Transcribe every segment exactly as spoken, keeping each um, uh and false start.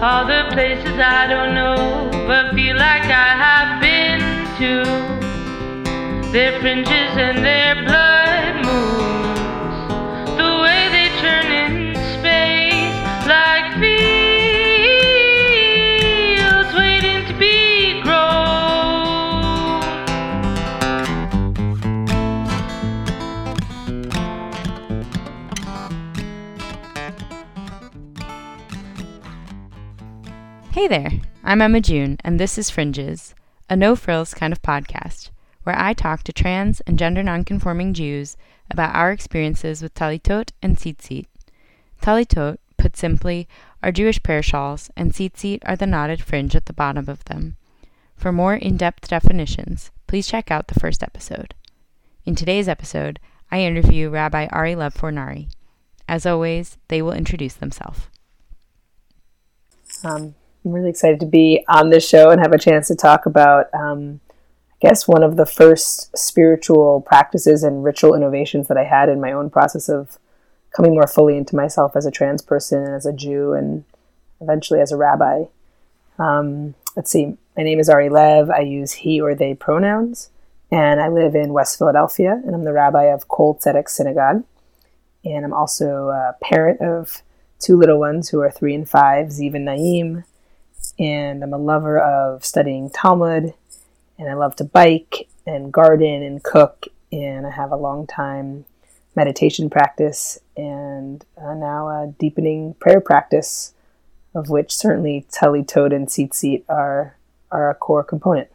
All the places I don't know, but feel like I have been to. Their fringes and their blood moves, the way they turn in space like fields waiting to be grown. Hey there, I'm Emma June, and this is Fringes, a no-frills kind of podcast, where I talk to trans and gender non-conforming Jews about our experiences with talitot and tzitzit. Talitot, put simply, are Jewish prayer shawls, and tzitzit are the knotted fringe at the bottom of them. For more in-depth definitions, please check out the first episode. In today's episode, I interview Rabbi Ari Lev Fornari. As always, they will introduce themselves. Um. I'm really excited to be on this show and have a chance to talk about, um, I guess, one of the first spiritual practices and ritual innovations that I had in my own process of coming more fully into myself as a trans person and as a Jew and eventually as a rabbi. Um, let's see. My name is Ari Lev. I use he or they pronouns, and I live in West Philadelphia, and I'm the rabbi of Kol Tzedek Synagogue, and I'm also a parent of two little ones who are three and five, Ziva and Na'im. And I'm a lover of studying Talmud, and I love to bike and garden and cook, and I have a long time meditation practice and uh, now a deepening prayer practice, of which certainly talitot and tzitzit are, are a core component.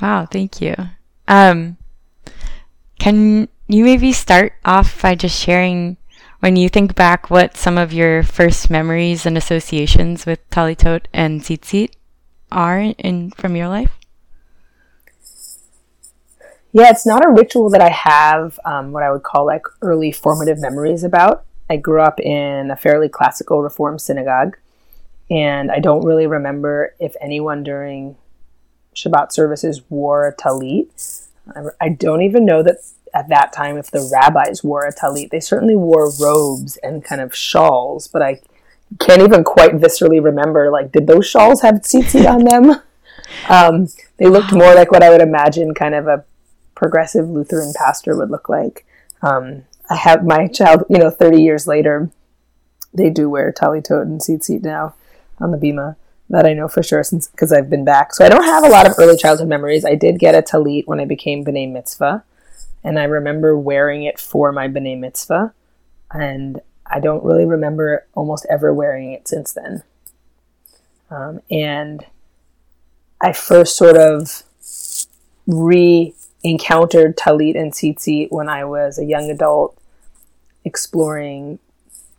Wow, thank you. Um, can you maybe start off by just sharing, when you think back, what some of your first memories and associations with talitot and tzitzit are in from your life? Yeah, it's not a ritual that I have um, what I would call like early formative memories about. I grew up in a fairly classical Reform synagogue, and I don't really remember if anyone during Shabbat services wore a talit. I, I don't even know that at that time if the rabbis wore a talit. They certainly wore robes and kind of shawls, but I can't even quite viscerally remember, like, did those shawls have tzitzit on them? Um, they looked more like what I would imagine kind of a progressive Lutheran pastor would look like. Um, I have my child, you know, thirty years later, they do wear talitot and tzitzit now on the bima. That I know for sure, since because I've been back. So I don't have a lot of early childhood memories. I did get a talit when I became B'nai Mitzvah, and I remember wearing it for my B'nai Mitzvah, and I don't really remember almost ever wearing it since then. Um, and I first sort of re-encountered talit and tzitzit when I was a young adult exploring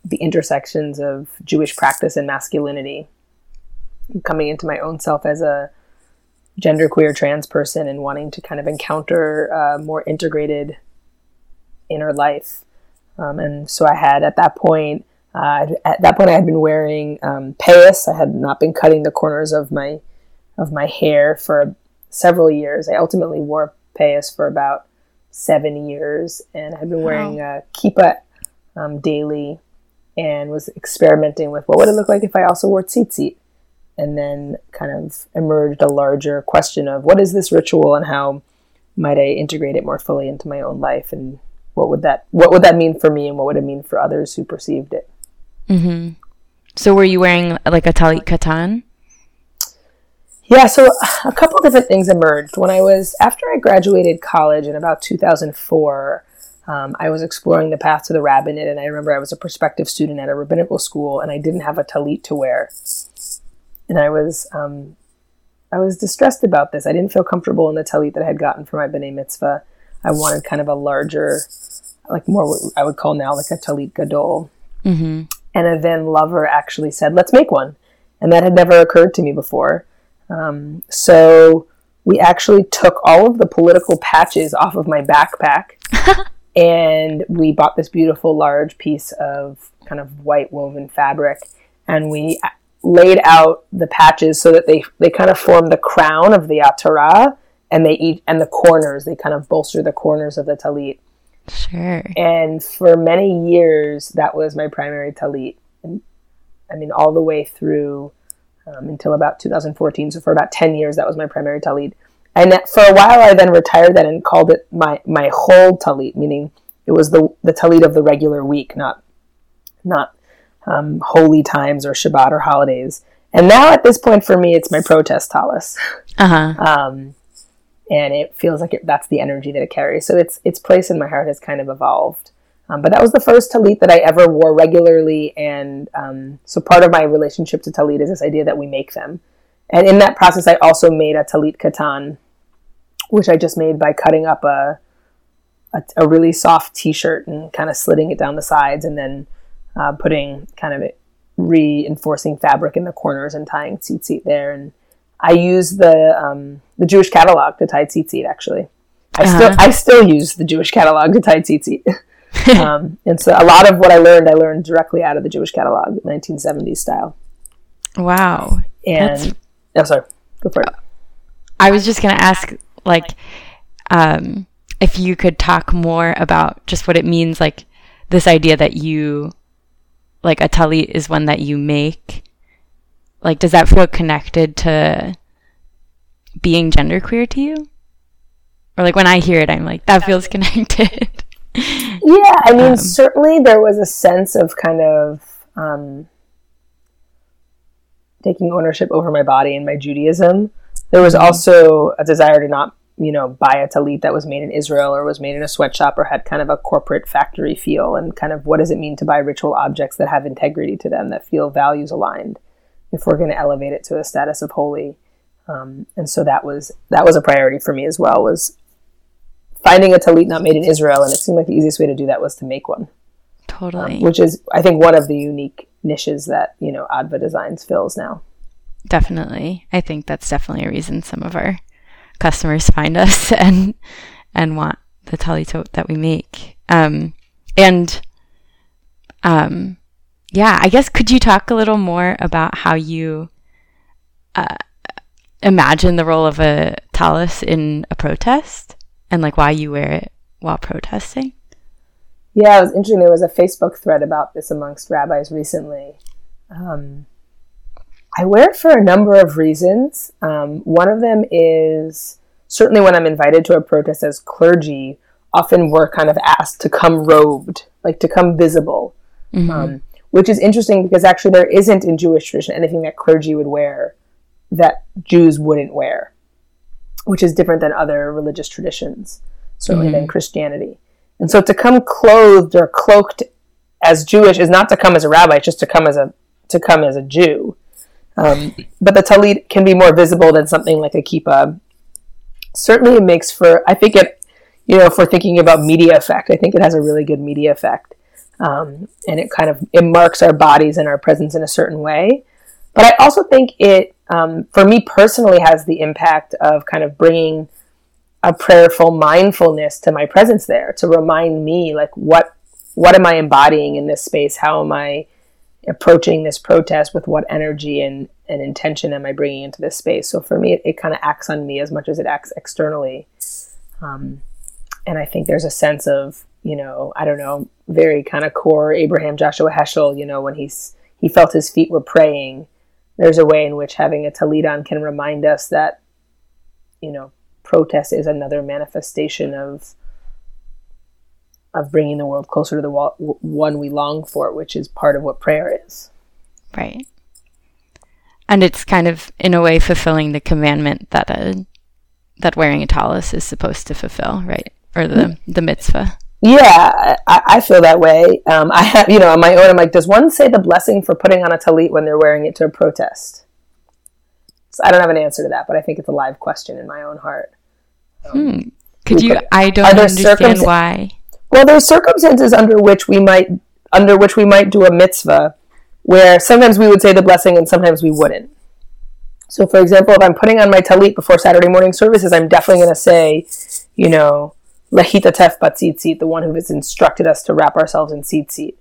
the intersections of Jewish practice and masculinity, coming into my own self as a genderqueer trans person and wanting to kind of encounter a more integrated inner life. Um, and so I had at that point, uh, at that point I had been wearing um, payas. I had not been cutting the corners of my of my hair for several years. I ultimately wore payas for about seven years, and I had been wearing wow. a kippah um, daily, and was experimenting with what would it look like if I also wore tzitzit. And then kind of emerged a larger question of what is this ritual and how might I integrate it more fully into my own life, and what would that what would that mean for me, and what would it mean for others who perceived it. Mm-hmm. So were you wearing like a talit katan? Yeah, so a couple different things emerged. When I was, after I graduated college in about two thousand four, um, I was exploring the path to the rabbinate, and I remember I was a prospective student at a rabbinical school, and I didn't have a talit to wear. And I was um, I was distressed about this. I didn't feel comfortable in the talit that I had gotten for my B'nai Mitzvah. I wanted kind of a larger, like more what I would call now like a talit gadol. Mm-hmm. And a then lover actually said, let's make one. And that had never occurred to me before. Um, so we actually took all of the political patches off of my backpack and we bought this beautiful large piece of kind of white woven fabric, and we laid out the patches so that they, they kind of form the crown of the atara, and they eat, and the corners, they kind of bolster the corners of the talit. Sure. And for many years, that was my primary talit. And I mean, all the way through um, until about two thousand fourteen. So for about ten years, that was my primary tallit. And for a while, I then retired that and called it my my whole tallit, meaning it was the the tallit of the regular week, not not um, holy times or Shabbat or holidays. And now at this point for me, it's my protest talis. Uh-huh. Um, and it feels like it, that's the energy that it carries. So its its place in my heart has kind of evolved. Um, but that was the first tallit that I ever wore regularly. And um, so part of my relationship to tallit is this idea that we make them. And in that process, I also made a tallit katan, which I just made by cutting up a a, a really soft t-shirt and kind of slitting it down the sides and then uh, putting kind of it, reinforcing fabric in the corners and tying tzitzit there. And I use the um, the Jewish catalog to tie tzitzit, actually. I uh-huh. still I still use the Jewish catalog to tie tzitzit. um, and so a lot of what I learned, I learned directly out of the Jewish catalog, nineteen seventies style. Wow. And, That's... oh, sorry, go for it. I was just going to ask, like, um, if you could talk more about just what it means, like, this idea that you... like a tallit is one that you make. Like, does that feel connected to being genderqueer to you? Or like when I hear it, I'm like, that feels connected. Yeah, I mean, um, certainly there was a sense of kind of um, taking ownership over my body and my Judaism. There was also a desire to not, you know, buy a tallit that was made in Israel or was made in a sweatshop or had kind of a corporate factory feel, and kind of what does it mean to buy ritual objects that have integrity to them, that feel values aligned, if we're going to elevate it to a status of holy. Um, and so that was that was a priority for me as well, was finding a tallit not made in Israel, and it seemed like the easiest way to do that was to make one. Totally. Um, which is, I think, one of the unique niches that, you know, Adva Designs fills now. Definitely. I think that's definitely a reason some of our customers find us and and want the tallit that we make. Um, and um, yeah, I guess, could you talk a little more about how you uh, imagine the role of a talis in a protest, and like why you wear it while protesting? Yeah, it was interesting. There was a Facebook thread about this amongst rabbis recently. Um I wear it for a number of reasons. Um, one of them is certainly when I'm invited to a protest as clergy, often we're kind of asked to come robed, like to come visible, mm-hmm. um, which is interesting because actually there isn't in Jewish tradition anything that clergy would wear that Jews wouldn't wear, which is different than other religious traditions, certainly mm-hmm. than Christianity. And so to come clothed or cloaked as Jewish is not to come as a rabbi, it's just to come as a, to come as a Jew. Um, but the tallit can be more visible than something like a kippah. Certainly it makes for, I think it, you know, if we're thinking about media effect, I think it has a really good media effect. Um, and it kind of, it marks our bodies and our presence in a certain way. But I also think it, um, for me personally, has the impact of kind of bringing a prayerful mindfulness to my presence there, to remind me, like, what, what am I embodying in this space? How am I approaching this protest? With what energy and, and intention am I bringing into this space? So for me, it, it kind of acts on me as much as it acts externally. Um, and I think there's a sense of, you know, I don't know, very kind of core Abraham Joshua Heschel, you know, when he's, he felt his feet were praying. There's a way in which having a tallit on can remind us that, you know, protest is another manifestation of of bringing the world closer to the wall, one we long for, which is part of what prayer is. Right. And it's kind of, in a way, fulfilling the commandment that a, that wearing a tallis is supposed to fulfill, right? Or the, the mitzvah. Yeah, I, I feel that way. Um, I have, you know, on my own, I'm like, does one say the blessing for putting on a tallit when they're wearing it to a protest? So I don't have an answer to that, but I think it's a live question in my own heart. Um, hmm. Could you, I don't understand circumst- why... Well, there's circumstances under which we might under which we might do a mitzvah where sometimes we would say the blessing and sometimes we wouldn't. So, for example, if I'm putting on my tallit before Saturday morning services, I'm definitely going to say, you know, lehitatef batzitzit, the one who has instructed us to wrap ourselves in tzitzit.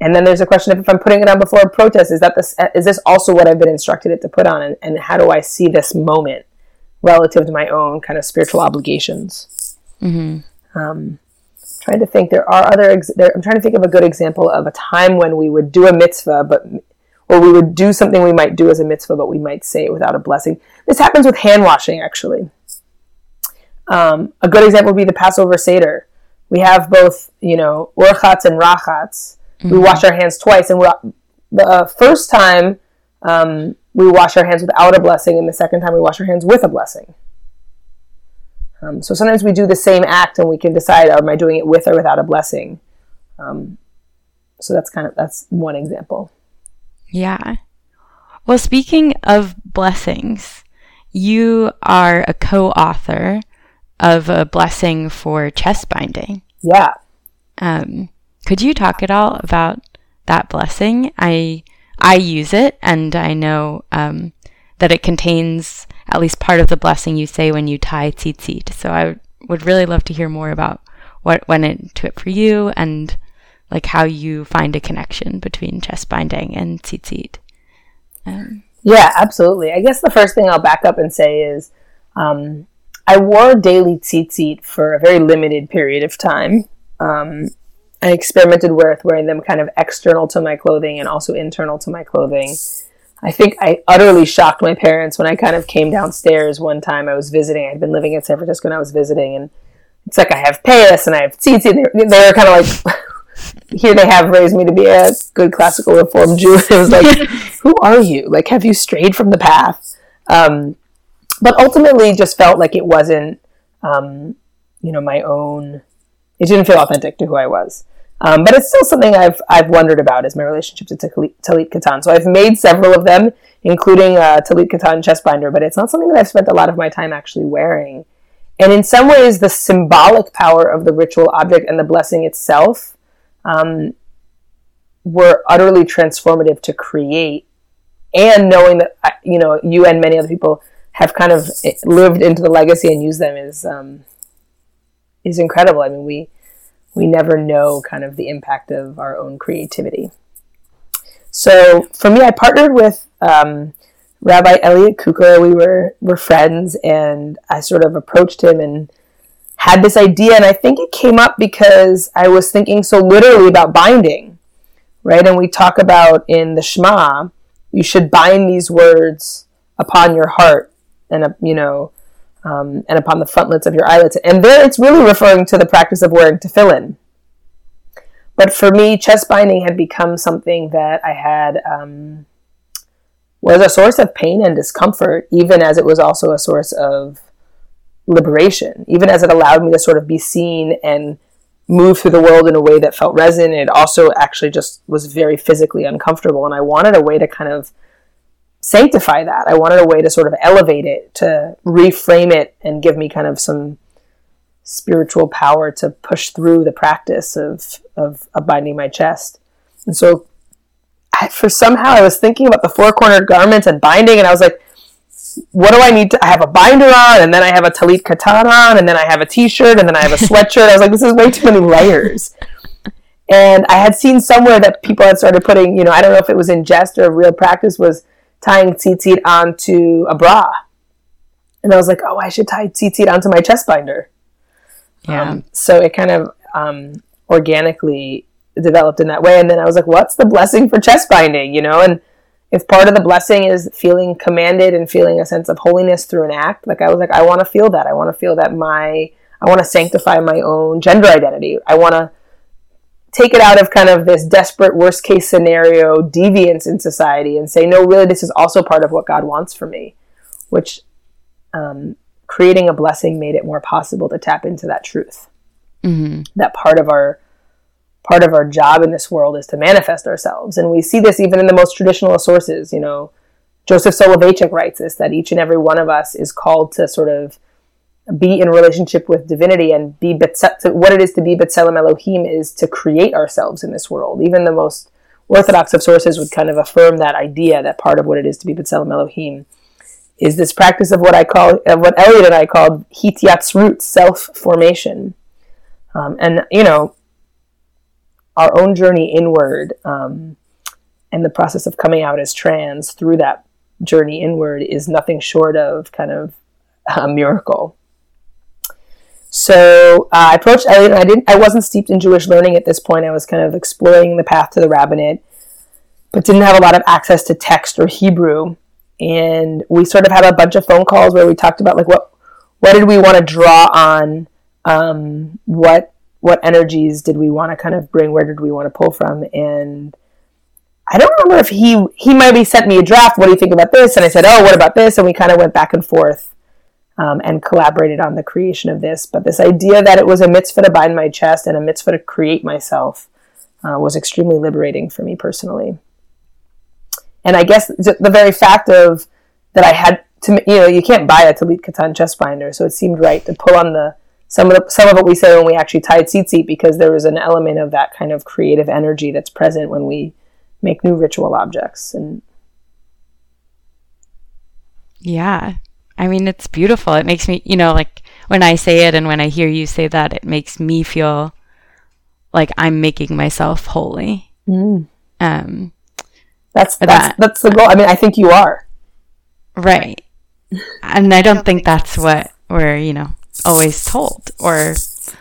And then there's a question of, if I'm putting it on before a protest, is that this, is this also what I've been instructed it to put on? And, and how do I see this moment relative to my own kind of spiritual obligations? Mm-hmm. Um Trying to think, there are other. Ex- there, I'm trying to think of a good example of a time when we would do a mitzvah, but or we would do something we might do as a mitzvah, but we might say it without a blessing. This happens with hand washing, actually. Um, a good example would be the Passover Seder. We have both, you know, orchatz and rachatz. Mm-hmm. We wash our hands twice, and we're, the uh, first time um, we wash our hands without a blessing, and the second time we wash our hands with a blessing. Um, so sometimes we do the same act, and we can decide, am I doing it with or without a blessing? Um, so that's kind of that's one example. Yeah. Well, speaking of blessings, you are a co-author of a blessing for chest binding. Yeah. Um, could you talk at all about that blessing? I I use it, and I know um, that it contains at least part of the blessing you say when you tie tzitzit. So I w- would really love to hear more about what went into it for you, and like how you find a connection between chest binding and tzitzit. Um, yeah, absolutely. I guess the first thing I'll back up and say is um, I wore daily tzitzit for a very limited period of time. Um, I experimented with wearing them kind of external to my clothing and also internal to my clothing. I think I utterly shocked my parents when I kind of came downstairs one time. I was visiting. I had been living in San Francisco, and I was visiting, and it's like I have payas and I have tzitzit. And they, they were kind of like, here they have raised me to be a good classical Reform Jew. It was like, who are you? Like, have you strayed from the path? Um, but ultimately just felt like it wasn't, um, you know, my own, it didn't feel authentic to who I was. Um, but it's still something I've I've wondered about, is my relationship to Talit Katan. So I've made several of them, including uh, Talit Katan chest binder, but it's not something that I've spent a lot of my time actually wearing. And in some ways, the symbolic power of the ritual object and the blessing itself um, were utterly transformative to create. And knowing that, you know, you and many other people have kind of lived into the legacy and used them is um, is incredible. I mean, we we never know kind of the impact of our own creativity. So for me, I partnered with um, Rabbi Elliot Kukor. We were, were friends, and I sort of approached him and had this idea. And I think it came up because I was thinking so literally about binding, right? And we talk about in the Shema, you should bind these words upon your heart and, you know, Um, and upon the frontlets of your eyelids. And there it's really referring to the practice of wearing tefillin. But for me, chest binding had become something that I had, um, was a source of pain and discomfort, even as it was also a source of liberation, even as it allowed me to sort of be seen and move through the world in a way that felt resonant. It also actually just was very physically uncomfortable. And I wanted a way to kind of sanctify that. I wanted a way to sort of elevate it, to reframe it, and give me kind of some spiritual power to push through the practice of of, of binding my chest. And so I, for somehow I was thinking about the four-cornered garments and binding, and I was like, what do I need to, I have a binder on, and then I have a talit katan on, and then I have a t-shirt, and then I have a sweatshirt. I was like, this is way too many layers. And I had seen somewhere that people had started putting, you know, I don't know if it was in jest or real practice, was tying tzitzit onto a bra. And I was like, oh, I should tie tzitzit onto my chest binder. Yeah. Um, so it kind of um, organically developed in that way. And then I was like, what's the blessing for chest binding, you know? And if part of the blessing is feeling commanded and feeling a sense of holiness through an act, like I was like, I want to feel that. I want to feel that my, I want to sanctify my own gender identity. I want to take it out of kind of this desperate worst case scenario deviance in society and say, no, really, this is also part of what God wants for me, which um, creating a blessing made it more possible to tap into that truth. Mm-hmm. That part of our part of our job in this world is to manifest ourselves. And we see this even in the most traditional sources. You know, Joseph Soloveitchik writes this, that each and every one of us is called to sort of be in relationship with divinity, and be betze- what it is to be B'Tselem Elohim is to create ourselves in this world. Even the most orthodox of sources would kind of affirm that idea, that part of what it is to be B'Tselem Elohim is this practice of what I call, of what Elliot and I called hityatzrut, self-formation. Um, and, you know, our own journey inward um, and the process of coming out as trans through that journey inward is nothing short of kind of a miracle. So uh, I approached Elliot, and I didn't. I wasn't steeped in Jewish learning at this point. I was kind of exploring the path to the rabbinate, but didn't have a lot of access to text or Hebrew. And we sort of had a bunch of phone calls where we talked about, like, what what did we want to draw on? Um, what what energies did we want to kind of bring? Where did we want to pull from? And I don't remember if he, he maybe sent me a draft. What do you think about this? And I said, oh, what about this? And we kind of went back and forth um, and collaborated on the creation of this. But this idea that it was a mitzvah to bind my chest and a mitzvah to create myself uh, was extremely liberating for me personally. And I guess the very fact of that I had to, you know, you can't buy a Talit Katan chest binder, so it seemed right to pull on the some of the, some of what we say when we actually tie tzitzit, because there was an element of that kind of creative energy that's present when we make new ritual objects. And yeah, I mean, it's beautiful. It makes me, you know, like when I say it and when I hear you say that, it makes me feel like I'm making myself holy. Mm. Um. That's that's that. that's the goal. I mean, I think you are. Right. And I don't, I don't think, think that's, that's what we're, you know, always told or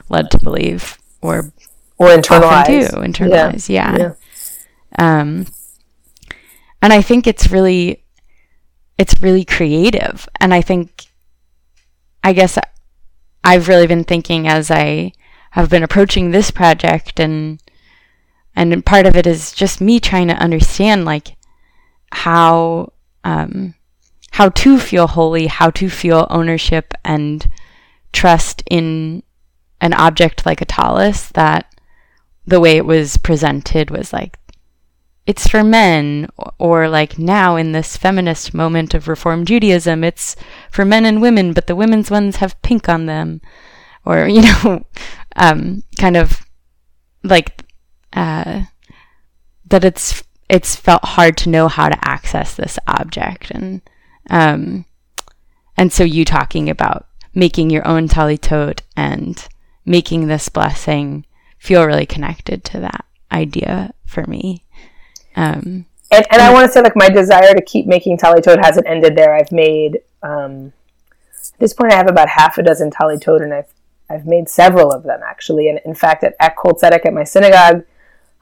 led to believe or or internalize. Do, internalize, yeah. yeah. yeah. Um, and I think it's really it's really creative. And I think I guess I've really been thinking as I have been approaching this project, and And part of it is just me trying to understand, like, how um, how to feel holy, how to feel ownership and trust in an object like a tallis, that the way it was presented was like, it's for men, or, or like now in this feminist moment of Reform Judaism, it's for men and women, but the women's ones have pink on them, or, you know, um, kind of like... Uh, that it's it's felt hard to know how to access this object, and um, and so you talking about making your own talitot and making this blessing feel really connected to that idea for me. Um, and, and and I want to say, like, my desire to keep making talitot hasn't ended there. I've made um, at this point I have about half a dozen talitot, and I've I've made several of them actually. And in fact, at, at Kol Tzedek at my synagogue.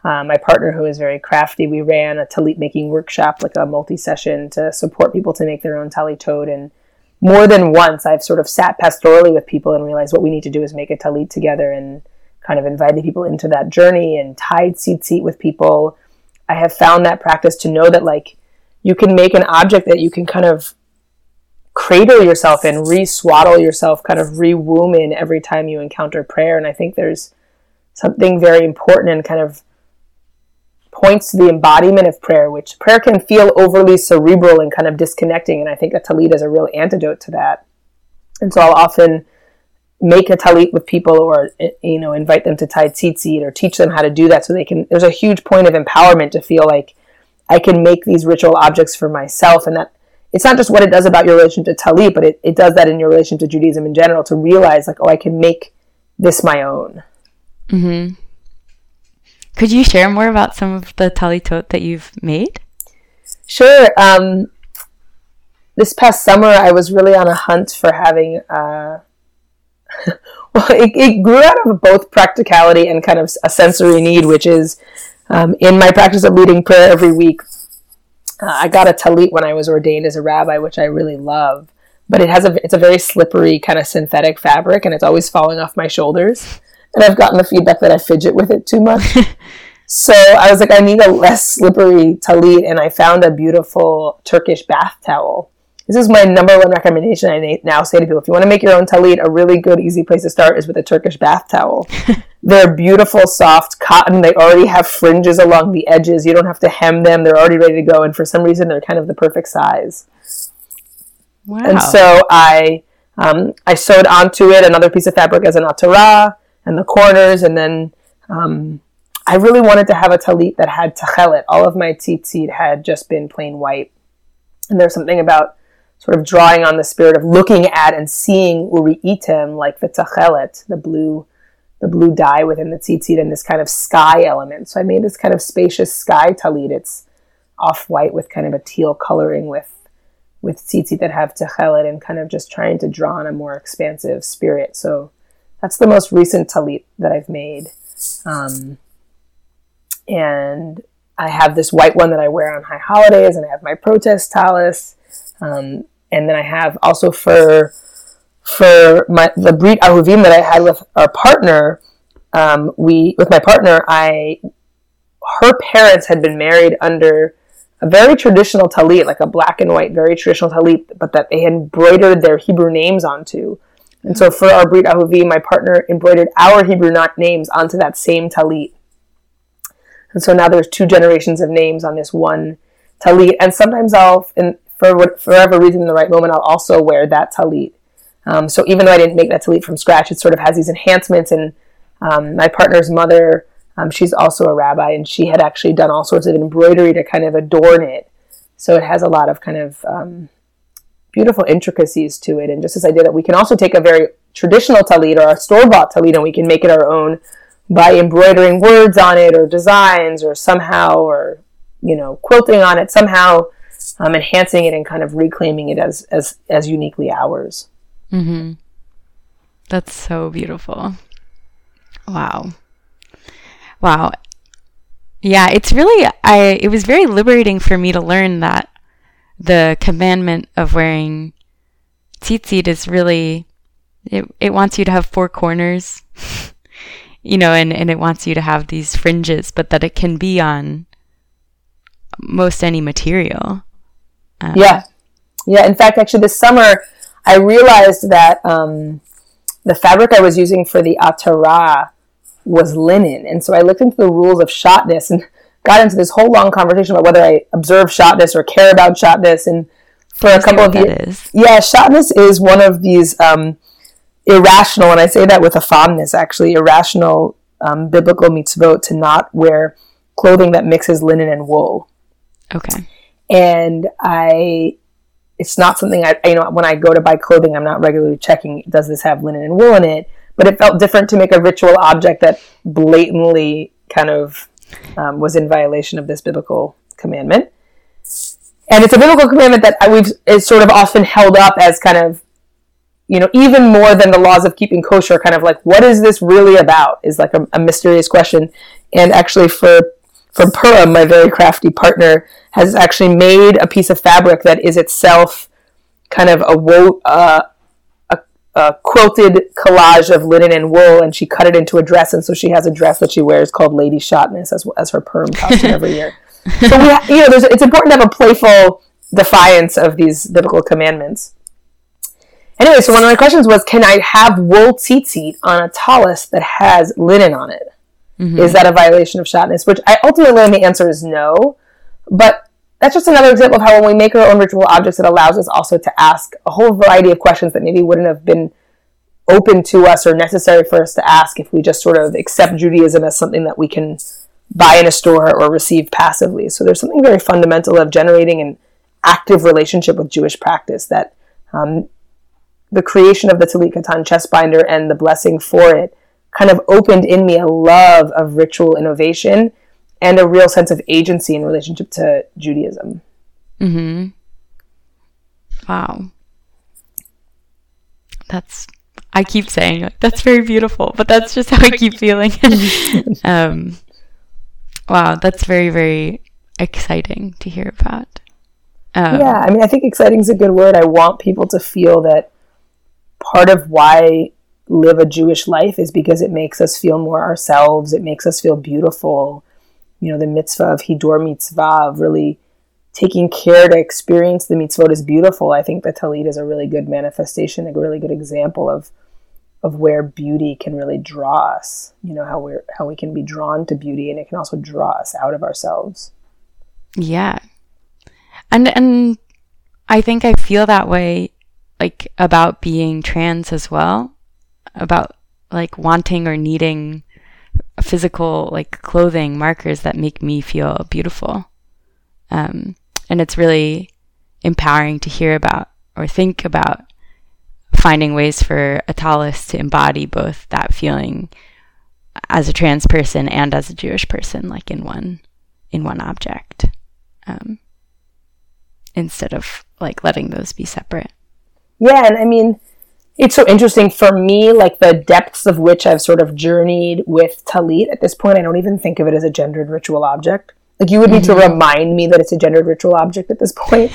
Um, my partner, who is very crafty, we ran a talit making workshop, like a multi-session, to support people to make their own talitot. And more than once, I've sort of sat pastorally with people and realized what we need to do is make a talit together, and kind of invited people into that journey and tied tzitzit with people. I have found that practice to know that, like, you can make an object that you can kind of cradle yourself in, re-swaddle yourself, kind of re-womb in every time you encounter prayer. And I think there's something very important and kind of points to the embodiment of prayer, which prayer can feel overly cerebral and kind of disconnecting, and I think a talit is a real antidote to that. And so I'll often make a talit with people, or, you know, invite them to tie tzitzit or teach them how to do that, so they can, there's a huge point of empowerment to feel like I can make these ritual objects for myself, and that it's not just what it does about your relation to talit, but it, it does that in your relation to Judaism in general, to realize, like, oh, I can make this my own. Mm-hmm. Could you share more about some of the talitot that you've made? Sure. Um, this past summer, I was really on a hunt for having, uh, well, it, it grew out of both practicality and kind of a sensory need, which is um, in my practice of leading prayer every week, uh, I got a talit when I was ordained as a rabbi, which I really love, but it has a, it's a very slippery kind of synthetic fabric, and it's always falling off my shoulders. And I've gotten the feedback that I fidget with it too much. So I was like, I need a less slippery talit, and I found a beautiful Turkish bath towel. This is my number one recommendation I now say to people. If you want to make your own talit, a really good, easy place to start is with a Turkish bath towel. They're beautiful, soft cotton. They already have fringes along the edges. You don't have to hem them. They're already ready to go. And for some reason, they're kind of the perfect size. Wow. And so I, um, I sewed onto it another piece of fabric as an atarah, and the corners, and then um, I really wanted to have a talit that had tachelet. All of my tzitzit had just been plain white, and there's something about sort of drawing on the spirit of looking at and seeing uri item, like the tachelet, the blue, the blue dye within the tzitzit, and this kind of sky element. So I made this kind of spacious sky talit. It's off white with kind of a teal coloring with with tzitzit that have tachelet, and kind of just trying to draw on a more expansive spirit. So that's the most recent talit that I've made. Um, and I have this white one that I wear on high holidays, and I have my protest tallis. Um, and then I have also for for my the Brit Ahuvim that I had with our partner, um, we with my partner, I her parents had been married under a very traditional talit, like a black and white, very traditional talit, but that they had embroidered their Hebrew names onto. And so for our Brit Ahuvim, my partner embroidered our Hebrew not names onto that same talit. And so now there's two generations of names on this one talit. And sometimes I'll, and for whatever reason, in the right moment, I'll also wear that talit. Um, so even though I didn't make that talit from scratch, it sort of has these enhancements. And um, my partner's mother, um, she's also a rabbi, and she had actually done all sorts of embroidery to kind of adorn it. So it has a lot of kind of um, beautiful intricacies to it. And just this idea that we can also take a very traditional talit or a store-bought talit, and we can make it our own by embroidering words on it or designs or somehow, or, you know, quilting on it somehow, um, enhancing it and kind of reclaiming it as, as, as uniquely ours. Mm-hmm. That's so beautiful. Wow. Wow. Yeah, it's really, I, it was very liberating for me to learn that the commandment of wearing tzitzit is really, it, it wants you to have four corners. You know, and, and it wants you to have these fringes, but that it can be on most any material. Um, yeah. Yeah. In fact, actually this summer, I realized that um, the fabric I was using for the atara was linen. And so I looked into the rules of shotness and got into this whole long conversation about whether I observe shotness or care about shotness. And for a couple of years, yeah, shotness is one of these... Um, irrational, and I say that with a fondness, actually, irrational um, biblical mitzvot to not wear clothing that mixes linen and wool. Okay. And I, it's not something I, you know, when I go to buy clothing, I'm not regularly checking, does this have linen and wool in it? But it felt different to make a ritual object that blatantly kind of um, was in violation of this biblical commandment. And it's a biblical commandment that I, we've, is sort of often held up as kind of, you know, even more than the laws of keeping kosher, kind of like, what is this really about? Is like a, a mysterious question. And actually for, for Purim, my very crafty partner has actually made a piece of fabric that is itself kind of a, wo- uh, a, a quilted collage of linen and wool, and she cut it into a dress. And so she has a dress that she wears called Lady Shotness as, as her Purim costume every year. So, we ha- you know, there's, it's important to have a playful defiance of these biblical commandments. Anyway, so one of my questions was, can I have wool tzitzit on a tallis that has linen on it? Mm-hmm. Is that a violation of shotness? Which I ultimately learned the answer is no. But that's just another example of how when we make our own ritual objects, it allows us also to ask a whole variety of questions that maybe wouldn't have been open to us or necessary for us to ask if we just sort of accept Judaism as something that we can buy in a store or receive passively. So there's something very fundamental of generating an active relationship with Jewish practice that... Um, the creation of the Talit Katan chest binder and the blessing for it kind of opened in me a love of ritual innovation and a real sense of agency in relationship to Judaism. Mm-hmm. Wow. That's, I keep saying, that's very beautiful, but that's just how I keep feeling. um, wow, that's very, very exciting to hear about. Um, yeah, I mean, I think exciting is a good word. I want people to feel that part of why live a Jewish life is because it makes us feel more ourselves. It makes us feel beautiful. You know, the mitzvah of Hidur mitzvah, of really taking care to experience the mitzvot is beautiful. I think the Talit is a really good manifestation, a really good example of of where beauty can really draw us. You know, how we're how we can be drawn to beauty, and it can also draw us out of ourselves. Yeah, and and I think I feel that way. Like about being trans as well, about like wanting or needing physical like clothing markers that make me feel beautiful. Um, and it's really empowering to hear about or think about finding ways for a tallis to embody both that feeling as a trans person and as a Jewish person, like in one, in one object, um, instead of like letting those be separate. Yeah, and I mean, it's so interesting for me, like the depths of which I've sort of journeyed with Talit at this point. I don't even think of it as a gendered ritual object. Like, you would need mm-hmm. to remind me that it's a gendered ritual object at this point.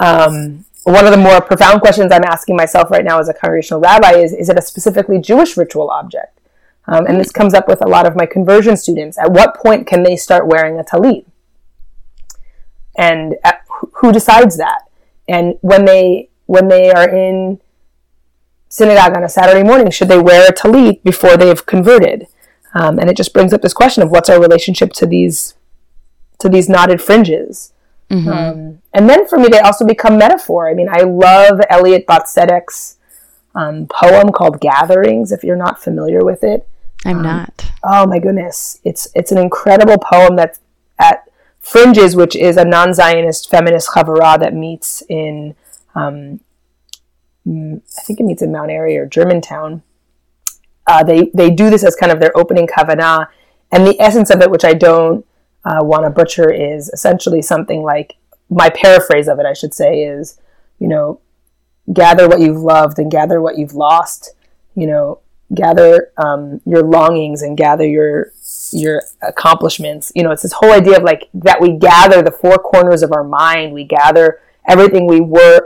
um, one of the more profound questions I'm asking myself right now as a congregational rabbi is, is it a specifically Jewish ritual object? Um, and this comes up with a lot of my conversion students. At what point can they start wearing a tallit? And at, who decides that? And when they when they are in synagogue on a Saturday morning, should they wear a tallit before they've converted? Um, and it just brings up this question of what's our relationship to these to these knotted fringes. Mm-hmm. Um, and then for me, they also become metaphor. I mean, I love Elliot Tzedek's um, poem called Gatherings, if you're not familiar with it. I'm um, not. Oh, my goodness. It's it's an incredible poem that's at Fringes, which is a non-Zionist feminist chavara that meets in, um, I think it meets in Mount Airy or Germantown. Uh, they, they do this as kind of their opening kavanah. And the essence of it, which I don't uh, want to butcher, is essentially something like, my paraphrase of it, I should say, is, you know, gather what you've loved and gather what you've lost, you know, gather um, your longings and gather your your accomplishments. You know, it's this whole idea of like that we gather the four corners of our mind. We gather everything we were,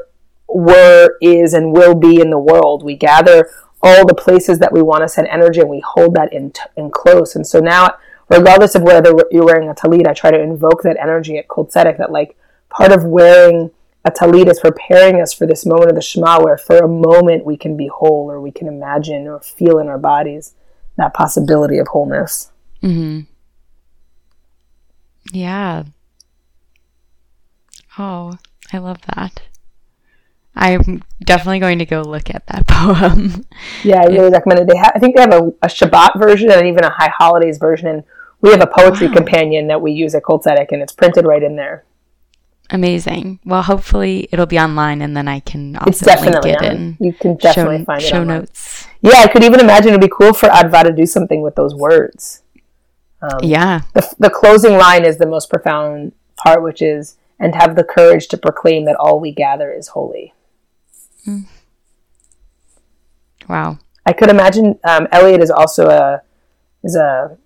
were, is, and will be in the world. We gather all the places that we want to send energy, and we hold that in, t- in close. And so now, regardless of whether you're wearing a tallit, I try to invoke that energy at Kol Tzedek, that like part of wearing a tallit is preparing us for this moment of the Shema, where for a moment we can be whole, or we can imagine or feel in our bodies that possibility of wholeness. Mm-hmm. Yeah. Oh, I love that. I'm definitely going to go look at that poem. Yeah, I really recommend it. They ha- I think they have a, a Shabbat version and even a High Holidays version. And we have a poetry wow. companion that we use at Kol Tzedek, and it's printed right in there. Amazing. Well, hopefully it'll be online, and then I can also it's definitely link it in. You can definitely show, find it show online. Notes. Yeah, I could even imagine it'd be cool for Adva to do something with those words. Um, yeah. The, the closing line is the most profound part, which is, and have the courage to proclaim that all we gather is holy. Mm. Wow. I could imagine um, Elliot is also a is a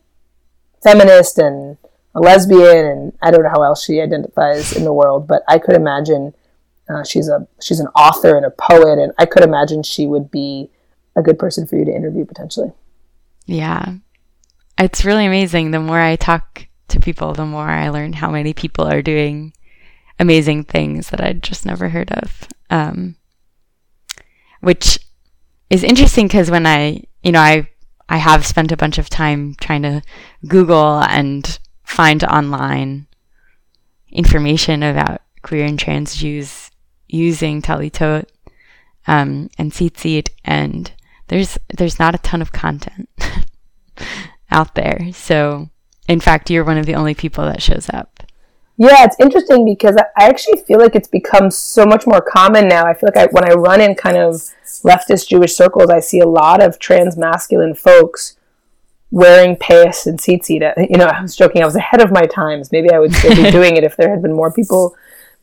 feminist and a lesbian, and I don't know how else she identifies in the world, but I could imagine uh, she's a she's an author and a poet, and I could imagine she would be a good person for you to interview potentially. Yeah. It's really amazing. The more I talk to people, the more I learn how many people are doing amazing things that I'd just never heard of, um, which is interesting because when I, you know, I I have spent a bunch of time trying to Google and find online information about queer and trans Jews using talitot um, and tzitzit, and there's there's not a ton of content out there. So, in fact, you're one of the only people that shows up. Yeah, it's interesting because I actually feel like it's become so much more common now. I feel like I, when I run in kind of leftist Jewish circles, I see a lot of trans masculine folks wearing payas and tzitzit. You know, I was joking, I was ahead of my times. Maybe I would still be doing it if there had been more people.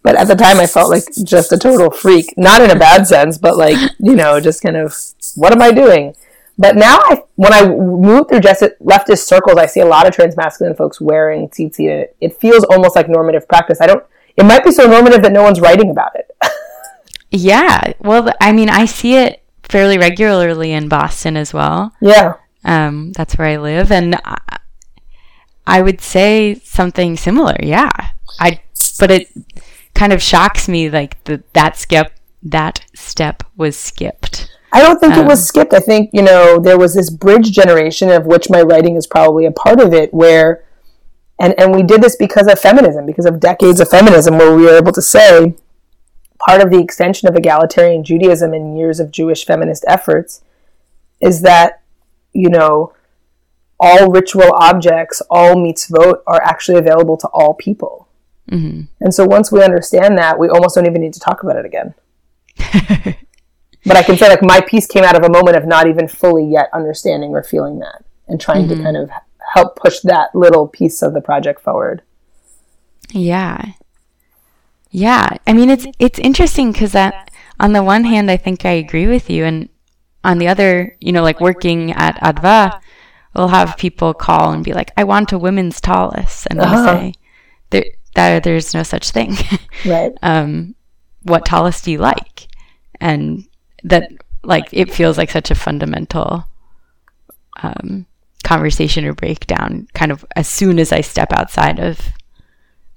But at the time, I felt like just a total freak. Not in a bad sense, but like, you know, just kind of, what am I doing? But now, I, when I move through just leftist circles, I see a lot of transmasculine folks wearing tzitzit. It feels almost like normative practice. I don't. It might be so normative that no one's writing about it. Yeah. Well, I mean, I see it fairly regularly in Boston as well. Yeah. Um, that's where I live, and I, I would say something similar. Yeah. I. But it kind of shocks me, like the, that skip that step was skipped. I don't think um, it was skipped. I think, you know, there was this bridge generation, of which my writing is probably a part of it, where, and, and we did this because of feminism, because of decades of feminism, where we were able to say part of the extension of egalitarian Judaism and years of Jewish feminist efforts is that, you know, all ritual objects, all mitzvot are actually available to all people. Mm-hmm. And so once we understand that, we almost don't even need to talk about it again. But I can say, like, my piece came out of a moment of not even fully yet understanding or feeling that, and trying mm-hmm. to kind of help push that little piece of the project forward. Yeah. Yeah. I mean, it's it's interesting because that, on the one hand, I think I agree with you. And on the other, you know, like working at Adva, we'll have people call and be like, I want a women's tallis. And I'll uh-huh. say, there, that there's no such thing. Right. um, what tallis do you like? And that, like, it feels like such a fundamental um, conversation or breakdown kind of as soon as I step outside of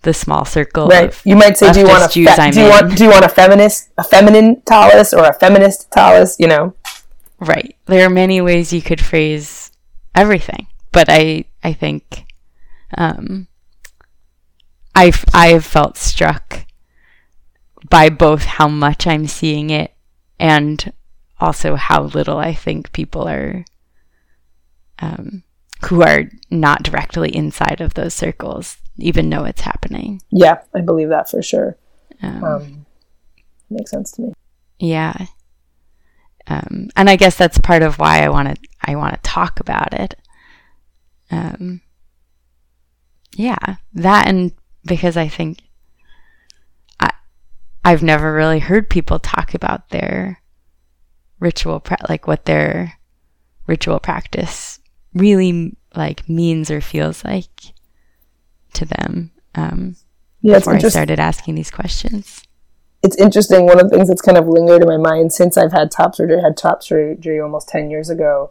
the small circle. Right. Of you might say, do you want a fe- do you in. want do you want a feminist a feminine tallis or a feminist tallis? You know. Right. There are many ways you could phrase everything, but I I think um, I've I've felt struck by both how much I'm seeing it and also how little I think people are um, who are not directly inside of those circles even know it's happening. Yeah, I believe that for sure. Um, um, makes sense to me. Yeah. Um, and I guess that's part of why I want to I want to talk about it. Um, yeah, that, and because I think I I've never really heard people talk about their ritual pra- like what their ritual practice really like means or feels like to them. Um, yeah, before I started asking these questions. It's interesting. One of the things that's kind of lingered in my mind since I've had top surgery, I had top surgery almost ten years ago.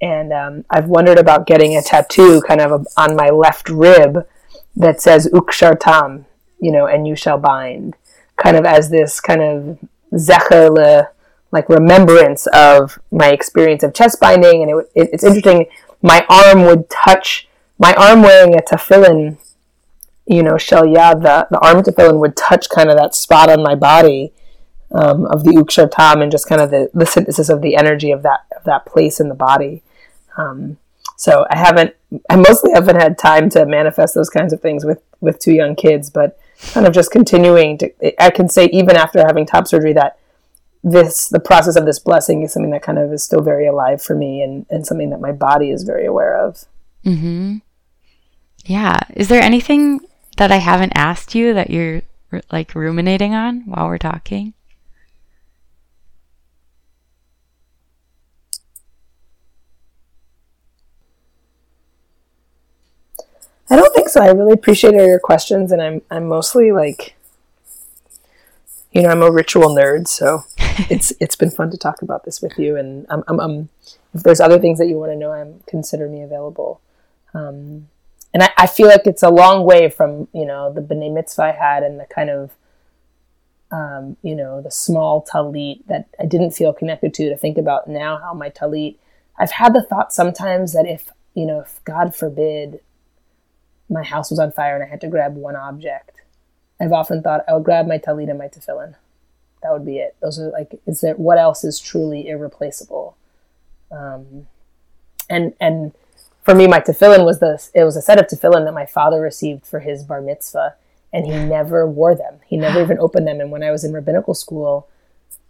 And um, I've wondered about getting a tattoo kind of a, on my left rib that says Ukshartam, you know, and you shall bind, kind of as this kind of zecher le, like remembrance of my experience of chest binding. And it, it, it's interesting. My arm would touch, my arm wearing a tefillin, you know, Shelya, the, the arm tefillin would touch kind of that spot on my body um, of the Ukshartam and just kind of the, the synthesis of the energy of that of that place in the body. Um, so I haven't, I mostly haven't had time to manifest those kinds of things with, with two young kids, but kind of just continuing to, I can say even after having top surgery that this, the process of this blessing is something that kind of is still very alive for me and, and something that my body is very aware of. Mm-hmm. Yeah. Is there anything that I haven't asked you that you're like ruminating on while we're talking? I don't think so. I really appreciate all your questions, and I'm I'm mostly like, you know, I'm a ritual nerd, so it's it's been fun to talk about this with you. And I'm, I'm, I'm if there's other things that you want to know, I'm consider me available. Um, And I, I feel like it's a long way from, you know, the B'nai Mitzvah I had and the kind of, um, you know, the small talit that I didn't feel connected to, to think about now how my talit, I've had the thought sometimes that if, you know, if God forbid my house was on fire and I had to grab one object, I've often thought I would grab my talit and my tefillin. That would be it. Those are like, is there, what else is truly irreplaceable? Um, and, and, For me, my tefillin was the, it was a set of tefillin that my father received for his bar mitzvah, and he never wore them. He never even opened them. And when I was in rabbinical school,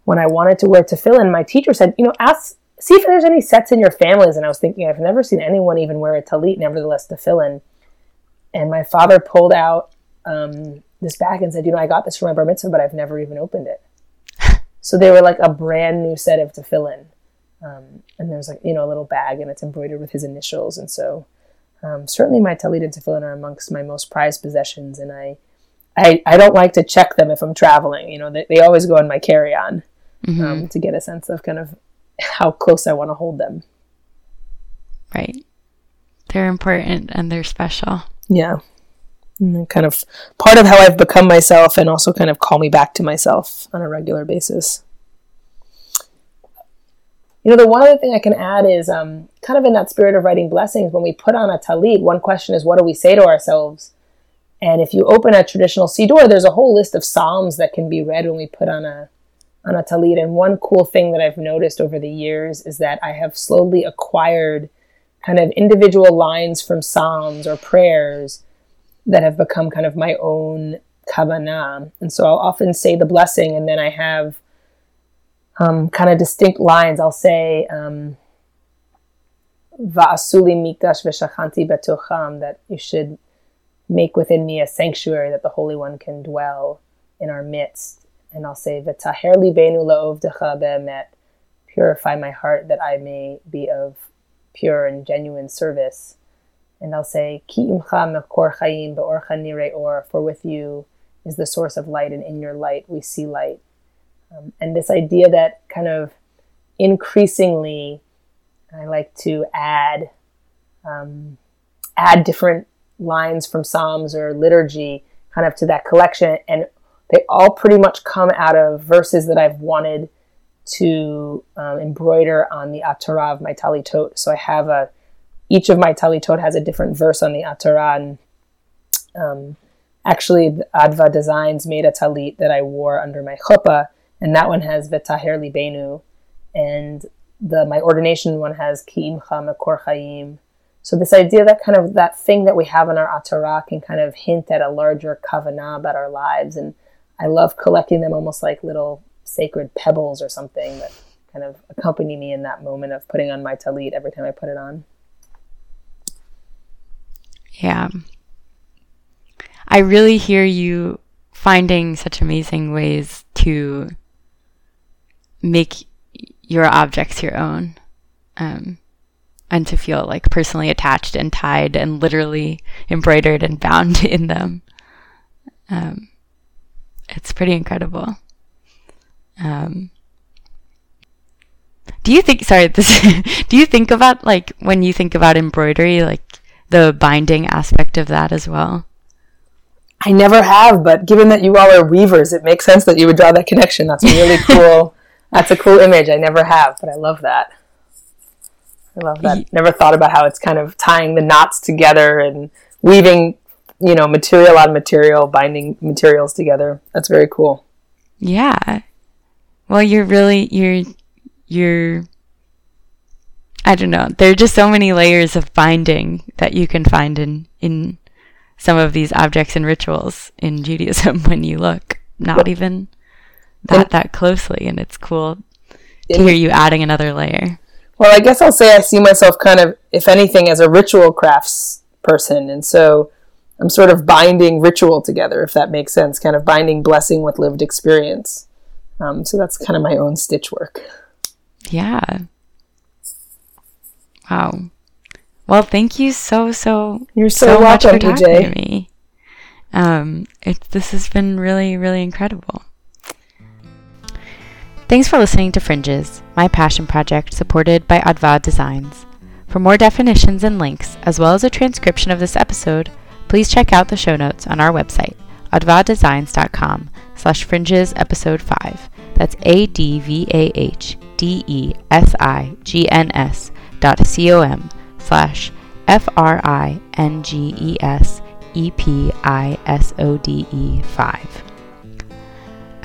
when I wanted to wear tefillin, my teacher said, you know, ask, see if there's any sets in your families. And I was thinking, I've never seen anyone even wear a talit, nevertheless tefillin. And my father pulled out um, this bag and said, you know, I got this for my bar mitzvah, but I've never even opened it. So they were like a brand new set of tefillin. Um, and there's like, you know, a little bag and it's embroidered with his initials. And so um, certainly my talit and tefillin are amongst my most prized possessions. And I, I, I don't like to check them if I'm traveling, you know, they, they always go in my carry-on um, mm-hmm. to get a sense of kind of how close I want to hold them. Right. They're important and they're special. Yeah. And kind of part of how I've become myself and also kind of call me back to myself on a regular basis. You know, the one other thing I can add is um, kind of in that spirit of writing blessings, when we put on a talit, one question is, what do we say to ourselves? And if you open a traditional siddur, there's a whole list of psalms that can be read when we put on a on a talit. And one cool thing that I've noticed over the years is that I have slowly acquired kind of individual lines from psalms or prayers that have become kind of my own kavanah. And so I'll often say the blessing, and then I have Um, kind of distinct lines. I'll say, um, Va'asuli mikdash v'shachanti betocham, that you should make within me a sanctuary that the Holy One can dwell in our midst. And I'll say, V'taher libenu la'ovdecha be'emet, purify my heart that I may be of pure and genuine service. and they'll say, Ki imcha mekor chayim be'orcha nirei or, for with you is the source of light, and in your light we see light. Um, and this idea that kind of increasingly I like to add um, add different lines from Psalms or liturgy kind of to that collection, and they all pretty much come out of verses that I've wanted to um, embroider on the Atorah of my Tali Tot. So I have a, each of my Tali Tot has a different verse on the Atorah, and um, actually the Adva Designs made a talit that I wore under my chuppah, and that one has V'taher Libenu, and the my ordination one has Ki Imcha Mekor Chaim. So this idea that kind of that thing that we have in our Atorah can kind of hint at a larger kavanah about our lives, and I love collecting them almost like little sacred pebbles or something that kind of accompany me in that moment of putting on my talit every time I put it on. Yeah. I really hear you finding such amazing ways to make your objects your own. Um, and to feel like personally attached and tied and literally embroidered and bound in them. Um, it's pretty incredible. Um, do you think, sorry, this, do you think about, like, when you think about embroidery, like the binding aspect of that as well? I never have, but given that you all are weavers, it makes sense that you would draw that connection. That's really cool. That's a cool image. I never have, but I love that. I love that. Never thought about how it's kind of tying the knots together and weaving, you know, material on material, binding materials together. That's very cool. Yeah. Well, you're really, you're, you're, I don't know. There are just so many layers of binding that you can find in, in some of these objects and rituals in Judaism when you look, not even that, that closely. And it's cool to hear you adding another layer. Well, I guess I'll say I see myself kind of, if anything, as a ritual crafts person. And so I'm sort of binding ritual together, if that makes sense, kind of binding blessing with lived experience. Um, so that's kind of my own stitch work. Yeah. Wow. Well, thank you so, so, You're so, so welcome, much for talking D J. To me. Um, it, this has been really, really incredible. Thanks for listening to Fringes, my passion project supported by Adva Designs. For more definitions and links, as well as a transcription of this episode, please check out the show notes on our website, advadesigns.com slash fringes episode five. That's A-D-V-A-H-D-E-S-I-G-N-S dot C-O-M slash F-R-I-N-G-E-S-E-P-I-S-O-D-E five.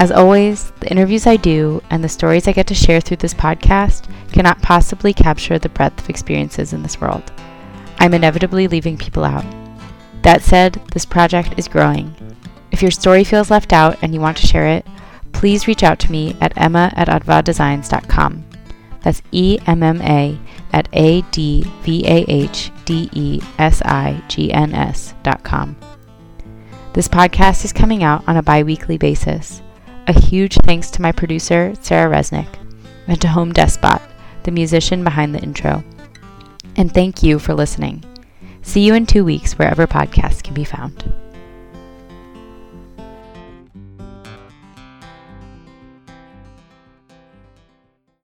As always, the interviews I do and the stories I get to share through this podcast cannot possibly capture the breadth of experiences in this world. I'm inevitably leaving people out. That said, this project is growing. If your story feels left out and you want to share it, please reach out to me at emma at advadesigns.com. That's E-M-M-A at A-D-V-A-H-D-E-S-I-G-N-S dot com. This podcast is coming out on a bi-weekly basis. A huge thanks to my producer, Sarah Resnick, and to Home Despot, the musician behind the intro. And thank you for listening. See you in two weeks wherever podcasts can be found.